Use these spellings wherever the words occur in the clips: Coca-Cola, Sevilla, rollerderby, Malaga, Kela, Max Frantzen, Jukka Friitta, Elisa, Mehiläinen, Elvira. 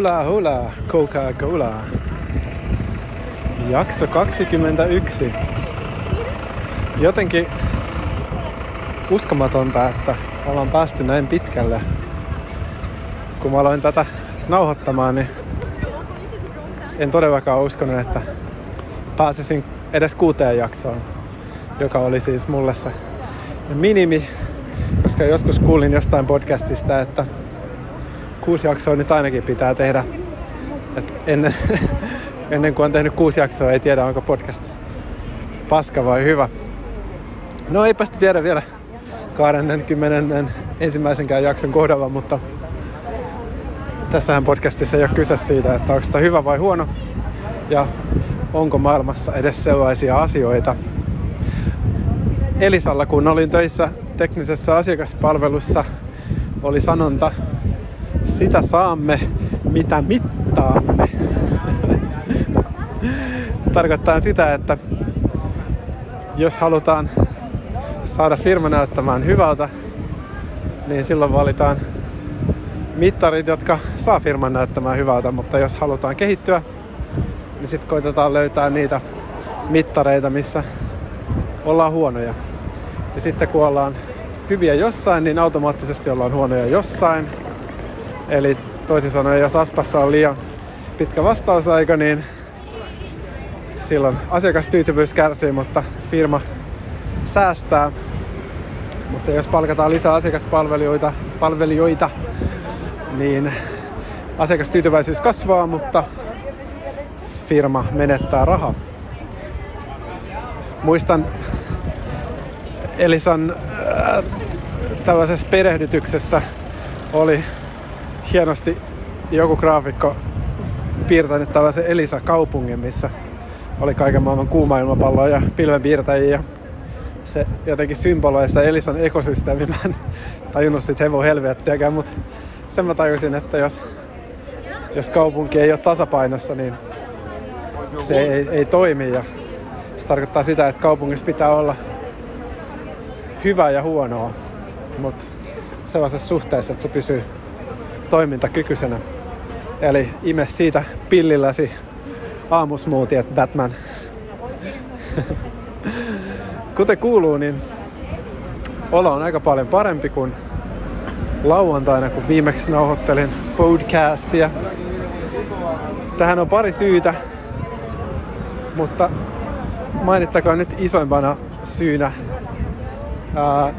Hula hula, Coca-Cola. Jakso 21. Jotenkin uskomatonta, että ollaan päästy näin pitkälle. Kun mä aloin tätä nauhoittamaan, niin en todellakaan uskonut, että pääsisin edes 6 jaksoon, joka oli siis mulle se minimi, koska joskus kuulin jostain podcastista, että 6 jaksoa nyt ainakin pitää tehdä. Et ennen kuin on tehnyt 6 jaksoa, ei tiedä onko podcast paska vai hyvä. No eipä sitä tiedä vielä 21. jakson kohdalla, mutta tässähän podcastissa ei ole kyse siitä, että onko tämä hyvä vai huono ja onko maailmassa edes sellaisia asioita. Elisalla, kun olin töissä teknisessä asiakaspalvelussa, oli sanonta: sitä saamme, mitä mittaamme. Tarkoittaa sitä, että jos halutaan saada firma näyttämään hyvältä, niin silloin valitaan mittarit, jotka saa firman näyttämään hyvältä, mutta jos halutaan kehittyä, niin sitten koitetaan löytää niitä mittareita, missä ollaan huonoja. Ja sitten kun ollaan hyviä jossain, niin automaattisesti ollaan huonoja jossain. Eli toisin sanoen, jos aspassa on liian pitkä vastausaika, niin silloin asiakastyytyvyys kärsii, mutta firma säästää. Mutta jos palkataan lisää asiakaspalvelijoita, niin asiakastyytyväisyys kasvaa, mutta firma menettää rahaa. Muistan Elisan tällaisessa perehdytyksessä oli hienosti joku graafikko piirtänyt tällaisen Elisa-kaupungin, missä oli kaiken maailman kuuma ilmapalloa ja pilvenpiirtäjiä. Se jotenkin symboloi sitä Elisan ekosysteemiä. Mä en tajunnut sit hevohelvettiäkään, mutta sen mä tajusin, että jos kaupunki ei ole tasapainossa, niin se ei toimi. Ja se tarkoittaa sitä, että kaupungissa pitää olla hyvää ja huonoa, mutta sellaisessa suhteessa, että se pysyy toimintakykyisenä. Eli ime siitä pillilläsi aamusmoothiet, Batman. Kuten kuuluu, niin olo on aika paljon parempi kuin lauantaina, kun viimeksi nauhoittelin podcastia. Tähän on pari syytä, mutta mainittakaa nyt isoimpana syynä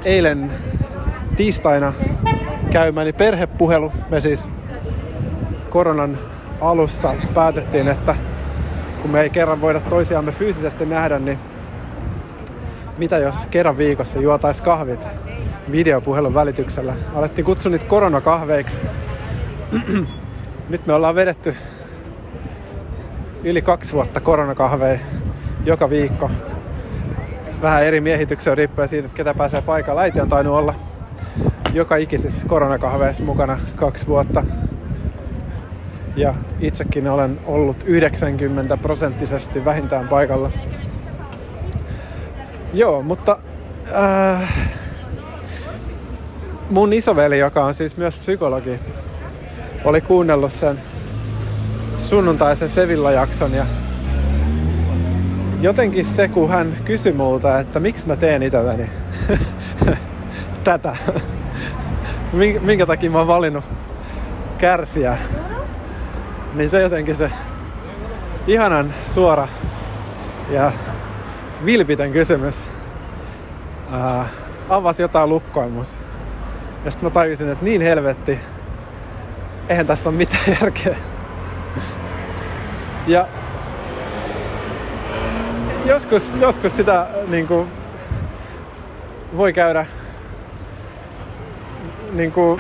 eilen tiistaina käymäni perhepuhelu. Me siis koronan alussa päätettiin, että kun me ei kerran voida toisiamme fyysisesti nähdä, niin mitä jos kerran viikossa juotais kahvit videopuhelun välityksellä. Alettiin kutsua niitä koronakahveiksi. Nyt me ollaan vedetty yli 2 vuotta koronakahveja joka viikko. Vähän eri miehityksiä riippuen siitä, että ketä pääsee paikalla. Äiti on tainnut olla joka ikisessä koronakahveissa mukana 2 vuotta. Ja itsekin olen ollut 90% vähintään paikalla. Joo, mutta mun isoveli, joka on siis myös psykologi, oli kuunnellut sen sunnuntaisen Sevilla-jakson. Ja jotenkin se, kun hän kysyi multa, että miksi mä teen itäväni tätä, minkä takia mä oon valinnut kärsiä, niin se jotenkin se ihanan suora ja vilpitön kysymys avasi jotain lukkoa musta. Ja sit mä tajusin, että niin helvetti, eihän tässä ole mitään järkeä. Ja joskus sitä niinku voi käydä niinku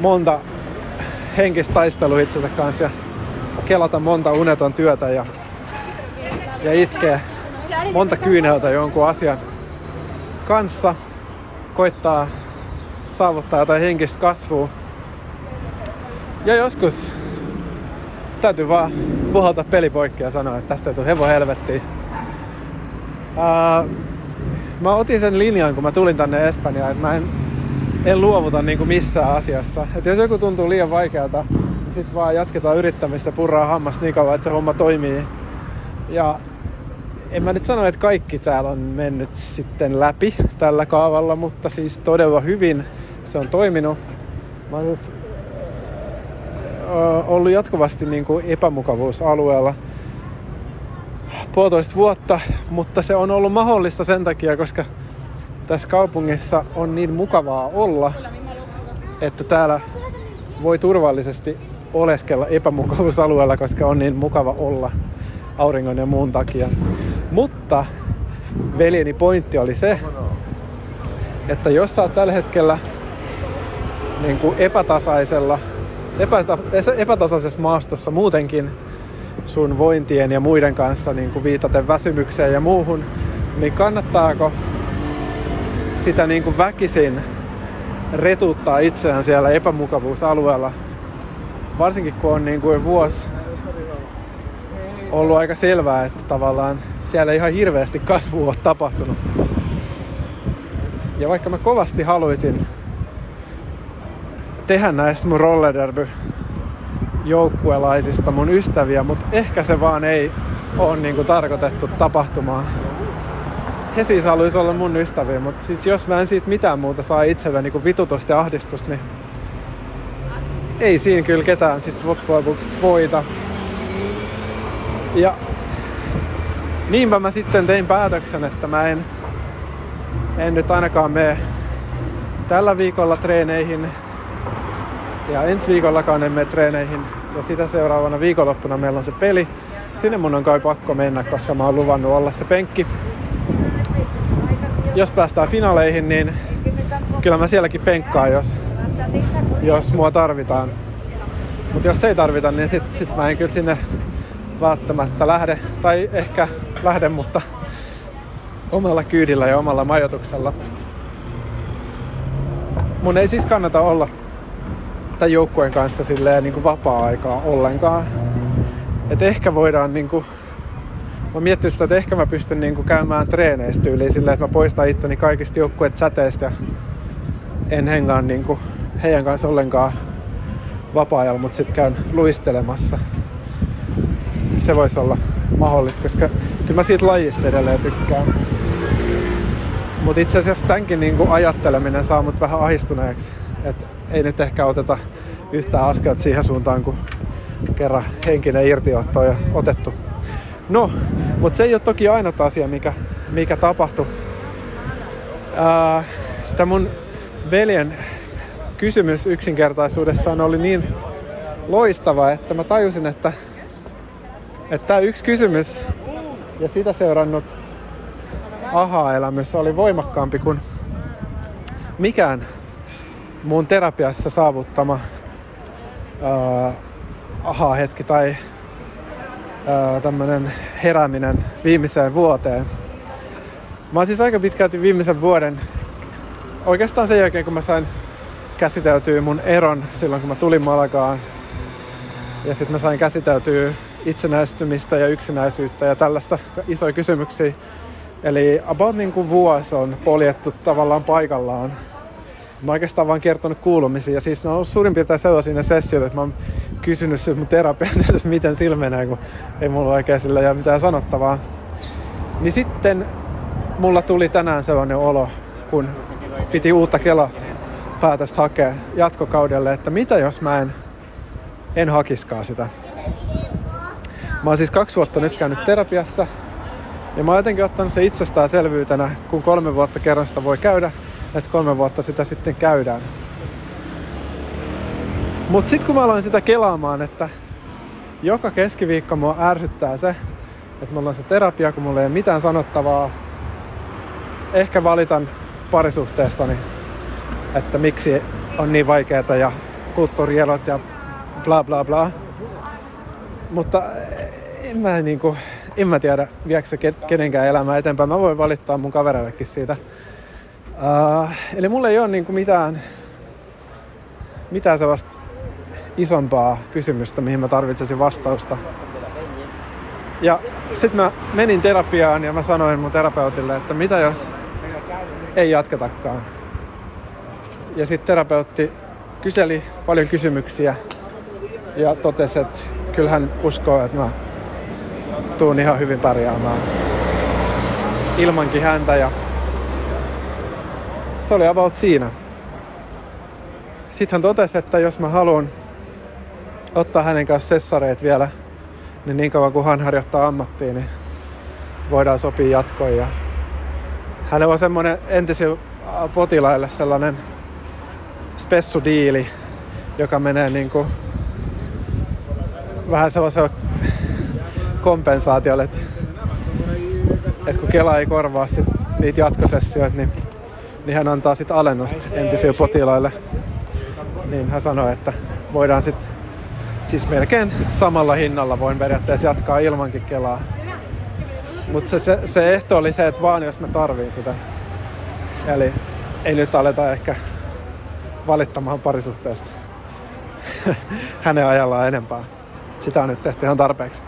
monta henkistä taistelua itsensä kanssa ja kelata monta uneton työtä ja itkeä monta kyyneltä jonkun asian kanssa, koittaa saavuttaa jotain henkistä kasvua. Ja joskus täytyy vaan puhaltaa peli poikki ja sanoa, että tästä ei tule hevon helvettiä. Mä otin sen linjan, kun mä tulin tänne Espanjaan, että mä en luovuta niinku missään asiassa. Et jos joku tuntuu liian vaikealta, sitten vaan jatketaan yrittämistä, purraa hammas niin kauan, että se homma toimii. Ja en mä nyt sano, että kaikki täällä on mennyt sitten läpi tällä kaavalla, mutta siis todella hyvin se on toiminut. Mä oon siis ollut jatkuvasti niin kuin epämukavuusalueella puolitoista vuotta, mutta se on ollut mahdollista sen takia, koska tässä kaupungissa on niin mukavaa olla, että täällä voi turvallisesti oleskella epämukavuusalueella, koska on niin mukava olla auringon ja muun takia. Mutta veljeni pointti oli se, että jos sä oot tällä hetkellä niin kuin epätasaisessa maastossa muutenkin sun vointien ja muiden kanssa niin kuin viitaten väsymykseen ja muuhun, niin kannattaako sitä niin kuin väkisin retuuttaa itseään siellä epämukavuusalueella, varsinkin kun on niin kuin vuosi ollut aika selvää, että tavallaan siellä ei ihan hirveästi kasvua ole tapahtunut. Ja vaikka mä kovasti haluaisin tehdä näistä mun rollerderby-joukkuelaisista mun ystäviä, mutta ehkä se vaan ei ole niinku tarkoitettu tapahtumaan. He siis haluaisi olla mun ystäviä, mutta siis jos mä en siitä mitään muuta saa itselleni kuin vitutusta ja ahdistusta, niin ei siinä kyllä ketään sit loppujen lopuksi voita. Ja niinpä mä sitten tein päätöksen, että mä en nyt ainakaan mene tällä viikolla treeneihin ja ensi viikollakaan en mene treeneihin ja sitä seuraavana viikonloppuna meillä on se peli. Sinne mun on kai pakko mennä, koska mä oon luvannut olla se penkki. Jos päästään finaaleihin, niin kyllä mä sielläkin penkkaan, jos mua tarvitaan. Mutta jos ei tarvita, niin sit mä en kyllä sinne välttämättä lähde, tai ehkä lähde, mutta omalla kyydillä ja omalla majoituksella. Mun ei siis kannata olla tämän joukkueen kanssa silleen niin kuin vapaa-aikaa ollenkaan. Et ehkä voidaan niinku, mä miettinyt sitä, että ehkä mä pystyn niinku käymään treeneistä tyyliin silleen, että mä poistan itteni kaikista joukkueet chateista ja en hengaan niinku heidän kanssa ollenkaan vapaa-ajalla, mutta sit käyn luistelemassa. Se voisi olla mahdollista, koska kyllä mä siitä lajista edelleen tykkään. Mutta itse asiassa tämänkin niinku ajatteleminen saa mut vähän ahdistuneeksi. Et ei nyt ehkä oteta yhtään askelta siihen suuntaan, kun kerran henkinen irtiotto on otettu. No, mutta se ei ole toki ainut asia, mikä tapahtui. Tämä mun veljen kysymys yksinkertaisuudessaan oli niin loistava, että mä tajusin, että tämä yksi kysymys ja sitä seurannut aha-elämys oli voimakkaampi kuin mikään mun terapiassa saavuttama aha-hetki tai tämmönen herääminen viimeiseen vuoteen. Mä oon siis aika pitkälti viimeisen vuoden, oikeastaan sen jälkeen kun mä sain käsiteltyä mun eron silloin kun mä tulin Malagaan ja sit mä sain käsiteltyä itsenäistymistä ja yksinäisyyttä ja tällaista isoja kysymyksiä. Eli about niin kuin vuosi on poljettu tavallaan paikallaan. Mä oikeastaan vaan kertonut kuulumisia. Siis ne on ollut suurin piirtein sellaisia ne sessioita, että mä oon kysynyt siltä mun terapeutille, että miten sillä menee, kun ei mulla oikein sillä ole mitään sanottavaa. Niin sitten mulla tuli tänään sellainen olo, kun piti uutta Kela-päätöstä hakea jatkokaudelle, että mitä jos mä en hakiskaan sitä. Mä oon siis 2 vuotta nyt käynyt terapiassa ja mä oon jotenkin ottanut se itsestäänselvyytenä, kun 3 vuotta kerran sitä voi käydä, että 3 vuotta sitä sitten käydään. Mut sit kun mä aloin sitä kelaamaan, että joka keskiviikko mua ärsyttää se, että mulla on se terapia, kun mulla ei ole mitään sanottavaa. Ehkä valitan parisuhteestani, että miksi on niin vaikeeta ja kulttuurierot ja bla bla bla. Mutta en mä tiedä, viekö se kenenkään elämää eteenpäin. Mä voin valittaa mun kavereillekin siitä. Eli mulla ei ole niinku mitään sellaista isompaa kysymystä, mihin mä tarvitsisin vastausta. Ja sit mä menin terapiaan ja mä sanoin mun terapeutille, että mitä jos ei jatketakaan. Ja sit terapeutti kyseli paljon kysymyksiä. ja totesi, että kyllähän uskoo, että mä tuun ihan hyvin pärjäämään ilmankin häntä, ja se oli about siinä. Sitten hän totesi, että jos mä haluan ottaa hänen kanssa sessareet vielä, niin kauan kuin hän harjoittaa ammattia, niin voidaan sopia jatkoon. Ja hänellä on semmoinen entisen potilaille sellainen spessudiili, joka menee niin kuin vähän sellaiselle kompensaatiolle, että kun Kela ei korvaa sit niitä jatkosessioita, niin hän antaa sit alennusta entisille potilaille. Niin hän sanoi, että voidaan sit siis melkein samalla hinnalla voin periaatteessa jatkaa ilmankin Kelaa. Mutta se ehto oli se, että vaan jos mä tarviin sitä. Eli ei nyt aleta ehkä valittamaan parisuhteesta hänen ajallaan enempää. Sitä on nyt tehty ihan tarpeeksi.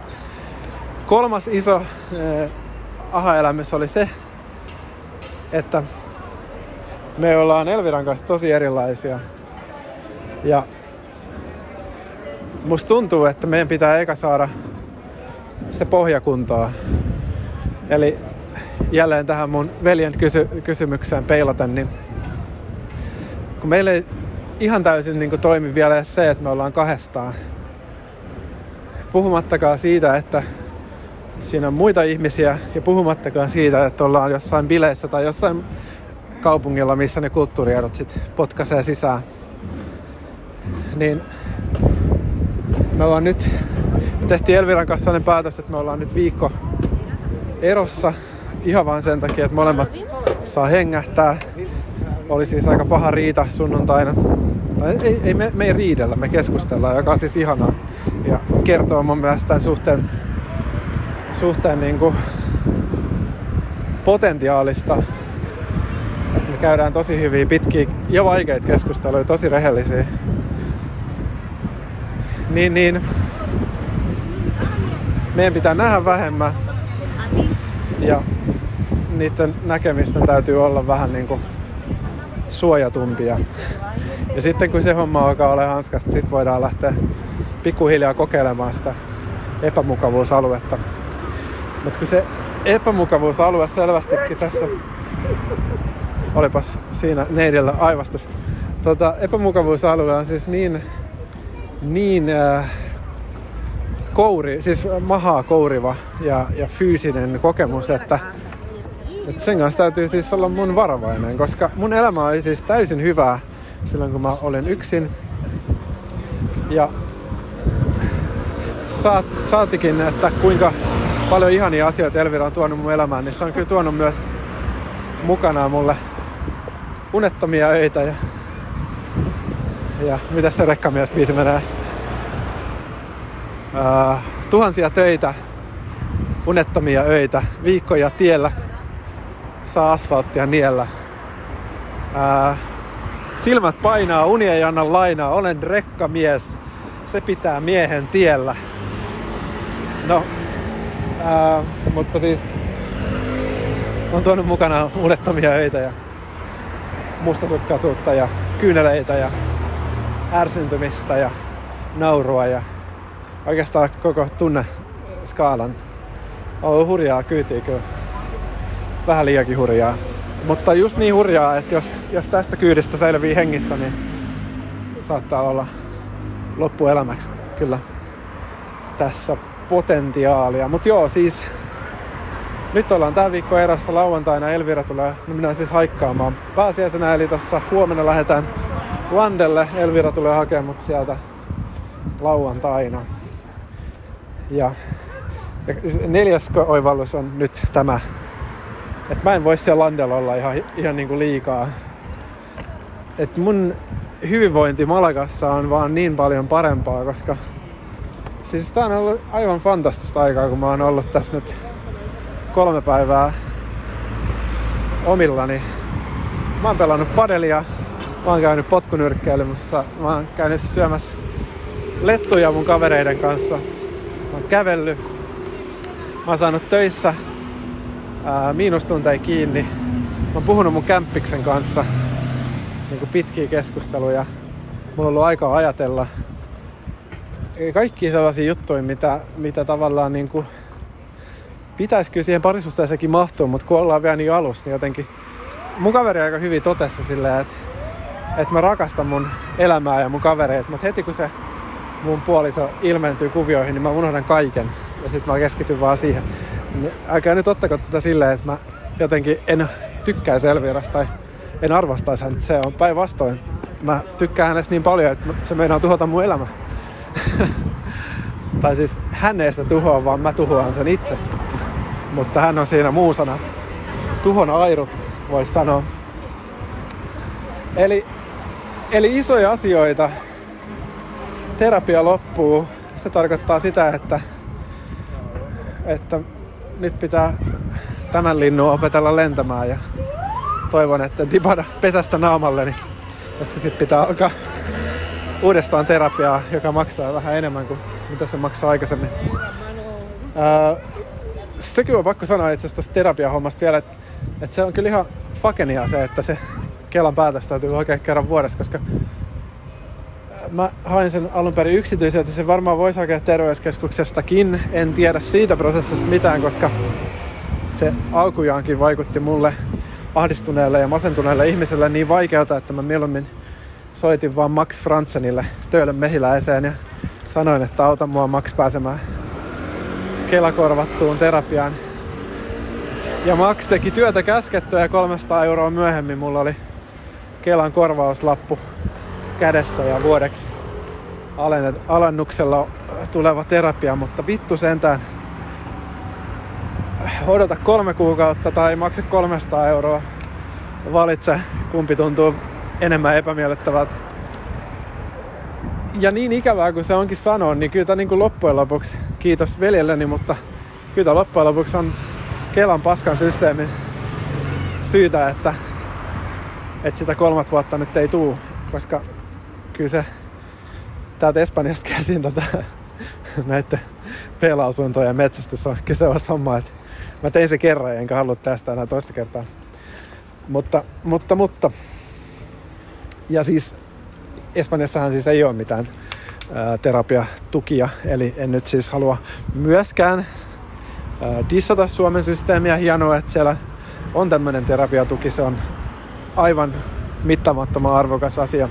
Kolmas iso aha-elämys oli se, että me ollaan Elviran kanssa tosi erilaisia. Ja musta tuntuu, että meidän pitää eka saada se pohjakuntaa. Eli jälleen tähän mun veljen kysymykseen peilaten, niin kun meillä ei ihan täysin niin kuin toimi vielä se, että me ollaan kahdestaan. Puhumattakaan siitä, että siinä on muita ihmisiä, ja puhumattakaan siitä, että ollaan jossain bileissä tai jossain kaupungilla, missä ne kulttuurierot sit potkaisee sisään. Niin me ollaan nyt, tehtiin Elviran kanssa sellainen päätös, että me ollaan nyt viikko erossa ihan vaan sen takia, että molemmat saa hengähtää. Oli siis aika paha riita sunnuntaina. Me ei riidellä, me keskustellaan, joka on siis ihanaa. Ja kertoo mun mielestä tämän suhteen niin kuin potentiaalista. Me käydään tosi hyviä, pitkiä ja vaikeita keskusteluja, tosi rehellisiä. Niin. Meidän pitää nähdä vähemmän. Ja niiden näkemisten täytyy olla vähän niinku suojatumpia. Ja sitten kun se homma alkaa olla hanskassa, sit voidaan lähteä pikkuhiljaa kokeilemaan sitä epämukavuusaluetta. Mut kun se epämukavuusalue selvästikin tässä... Olipas siinä neidellä aivastus. Epämukavuusalue on siis niin siis mahaa kouriva ja fyysinen kokemus, että sen kanssa täytyy siis olla mun varovainen, koska mun elämä oli siis täysin hyvää silloin, kun mä olin yksin. Ja saatikin, että kuinka paljon ihania asioita Elvira on tuonut mun elämään, niin se on kyllä tuonut myös mukanaan mulle unettomia öitä ja mitä se rekkamiesbiisi menee? Tuhansia töitä, unettomia öitä, viikkoja tiellä, saa asfalttia niellä. Silmät painaa, uni ei anna lainaa, olen rekkamies, se pitää miehen tiellä. No, mutta siis on tuonut mukana unettomia öitä ja mustasukkaisuutta ja kyyneleitä ja ärsyntymistä ja naurua ja oikeastaan koko tunneskaalan. On ollut hurjaa kyytiä kyllä. Vähän liiankin hurjaa. Mutta just niin hurjaa, että jos tästä kyydistä selvii hengissä, niin saattaa olla loppuelämäksi kyllä tässä potentiaalia. Mut joo, siis nyt ollaan tää viikko erossa. Lauantaina Elvira tulee, no minä siis haikkaamaan pääsiäisenä, eli tossa huomenna lähdetään Landelle. Elvira tulee hakemaan sieltä lauantaina. Ja neljäs oivallus on nyt tämä, että mä en voi siellä Landella olla ihan niinku liikaa. Et mun hyvinvointi Malagassa on vaan niin paljon parempaa, koska siis tää on ollut aivan fantastista aikaa, kun mä oon ollut tässä nyt 3 päivää omillani. Mä oon pelannut padelia, mä oon käynyt potkunyrkkeilymässä, mä oon käynyt syömässä lettuja mun kavereiden kanssa. Mä oon kävellyt. Mä oon saanut töissä miinustunteja kiinni. Mä oon puhunut mun kämppiksen kanssa niin pitkiä keskusteluja. Mulla on ollut aikaa ajatella. kaikki sellaisia juttuja, mitä tavallaan niin kuin pitäisi kyllä siihen parisuhteessakin mahtua, mutta kun ollaan vielä niin alussa, niin jotenkin mun kaveri aika hyvin totesi silleen, että mä rakastan mun elämää ja mun kavereita, mutta heti kun se mun puoliso ilmentyy kuvioihin, niin mä unohdan kaiken ja sit mä keskityn vaan siihen. Älkää nyt ottako tätä silleen, että mä jotenkin en tykkäisi Elvirasta tai en arvostaisi häntä, se on päinvastoin. Mä tykkään hänestä niin paljon, että se meinaa tuhota mun elämä. Tai siis hän ei sitä tuhoa, vaan mä tuhoan sen itse. Mutta hän on siinä muusana. Tuhon airut, voisi sanoa. Eli isoja asioita. Terapia loppuu. Se tarkoittaa sitä, että nyt pitää tämän linnun opetella lentämään. Ja toivon, että en tipada pesästä naamalleni. Koska sit pitää alkaa uudestaan terapiaa, joka maksaa vähän enemmän kuin mitä se maksaa aikaisemmin. Se kyllä on pakko sanoa itse asiassa tosta terapiahommasta vielä, että se on kyllä ihan fakenia se, että se Kelan päätös täytyy oikein kerran vuodessa, koska mä hain sen alun perin yksityiseltä, se varmaan voisi hakea terveyskeskuksestakin. En tiedä siitä prosessista mitään, koska se alkujaankin vaikutti mulle ahdistuneelle ja masentuneelle ihmiselle niin vaikealta, että mä mieluummin soitin vaan Max Frantzenille Töölön mehiläiseen ja sanoin, että auta mua Max pääsemään Kela-korvattuun terapiaan. Ja Max teki työtä käskettyä ja 300 € myöhemmin mulla oli Kelan korvauslappu kädessä ja vuodeksi alennuksella tuleva terapia, mutta vittu sentään. Odota 3 kuukautta tai maksa 300 €. Valitse, kumpi tuntuu enemmän epämiellyttävältä. Ja niin ikävää kuin se onkin sanoa, niin kyllä tämä niin kuin loppujen lopuksi, kiitos veljelleni, mutta kyllä tämä loppujen lopuksi on Kelan paskan systeemin syytä, että sitä 3 vuotta nyt ei tuu, koska kyllä se täältä Espanjasta käsin näiden pelausuntojen ja metsästys on kyllä sellaista hommaa, että mä tein se kerran enkä halua tästä enää toista kertaa. Mutta. Ja siis Espanjassahan siis ei ole mitään terapiatukia, eli en nyt siis halua myöskään dissata Suomen systeemiä. Hienoa, että siellä on tämmöinen terapiatuki, se on aivan mittamattoman arvokas asia,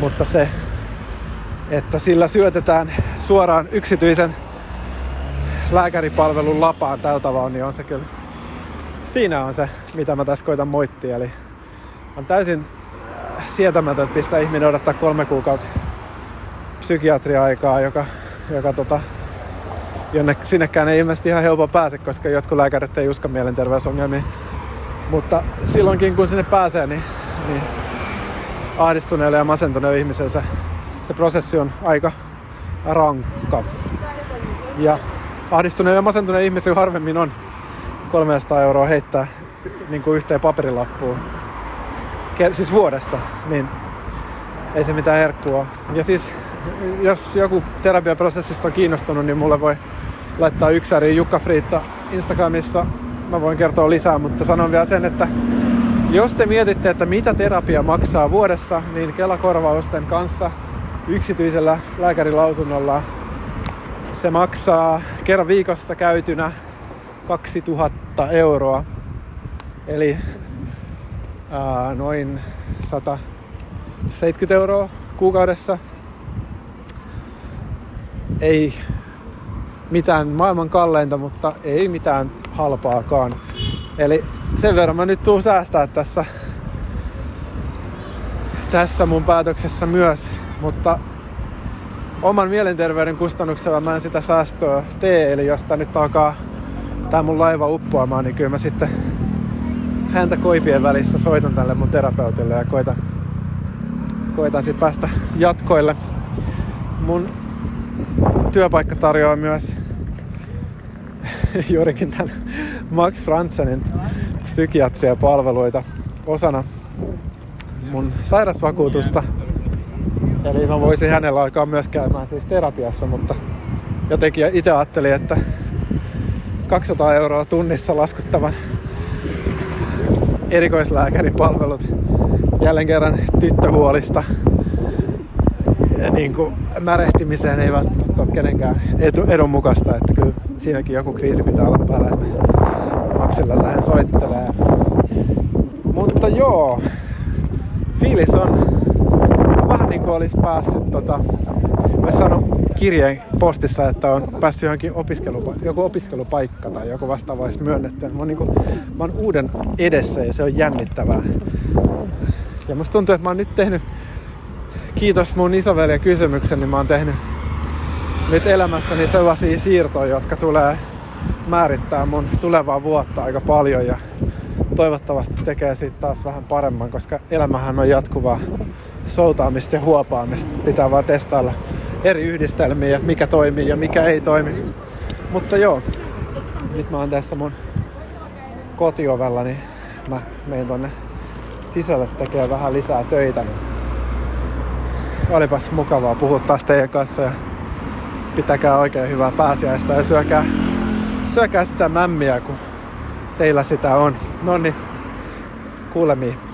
mutta se, että sillä syötetään suoraan yksityisen lääkäripalvelun lapaan tällä tavalla, niin on se kyllä, siinä on se, mitä mä tässä koitan moittia, eli on täysin sietämätön, että pistää ihminen odottaa 3 kuukautta psykiatriaikaa, joka jonne sinnekään ei ilmeisesti ihan helpoa pääse, koska jotkut lääkärit ei usko mielenterveysongelmiin, mutta silloinkin kun sinne pääsee, niin ahdistuneelle ja masentuneelle ihmiselle se prosessi on aika rankka. Ja ahdistuneen ja masentuneen ihmisen harvemmin on 300 € heittää niin kuin yhteen paperilappuun. Siis vuodessa, niin ei se mitään herkkua. Ja siis, jos joku terapiaprosessista on kiinnostunut, niin mulle voi laittaa yksäriin Jukka Friitta Instagramissa. Mä voin kertoa lisää, mutta sanon vielä sen, että jos te mietitte, että mitä terapia maksaa vuodessa, niin Kela-korvausten kanssa yksityisellä lääkärilausunnolla se maksaa kerran viikossa käytynä 2000 €. Eli noin 170 € kuukaudessa. Ei mitään maailman kalleinta, mutta ei mitään halpaakaan. Eli sen verran mä nyt tuun säästää tässä mun päätöksessä myös. Mutta oman mielenterveyden kustannuksella mä en sitä säästöä tee. Eli jos tää nyt alkaa tää mun laiva uppoamaan, niin kyllä mä sitten häntä koipien välissä soitan tälle mun terapeutille ja koitan sit päästä jatkoille. Mun työpaikka tarjoaa myös juurikin tän Max Frantzenin psykiatriapalveluita osana mun sairasvakuutusta. Eli mä voisin hänellä alkaa myös käymään siis terapiassa, mutta jotenkin itse ajattelin, että 200 € tunnissa laskuttavan erikoislääkärin palvelut jälleen kerran tyttöhuolista niin kuin märehtimiseen ei välttämättä ole kenenkään edun mukaista, että kyllä siinäkin joku kriisi pitää olla päällä, että Maxille lähden soittelee. Mutta joo, fiilis on vähän niin kuin olisi päässyt, mä sanon kirjeen postissa, että on päässyt johonkin joku opiskelupaikka tai joku vastaava olisi myönnetty. Mä oon uuden edessä ja se on jännittävää. Ja musta tuntuu, että mä oon nyt tehnyt, kiitos mun isoveljen kysymyksen, niin mä oon tehnyt nyt elämässäni sellaisia siirtoja, jotka tulee määrittää mun tulevaa vuotta aika paljon ja toivottavasti tekee siitä taas vähän paremman, koska elämähän on jatkuvaa soutaamista ja huopaamista. Pitää vaan testailla eri yhdistelmiä, mikä toimii ja mikä ei toimi. Mutta joo, nyt mä oon tässä mun kotiovella, niin mä menen tonne sisälle tekee vähän lisää töitä. Niin olipas mukavaa puhua taas teidän kanssa ja pitäkää oikein hyvää pääsiäistä ja syökää sitä mämmiä, kun teillä sitä on. Noniin, kuulemiin.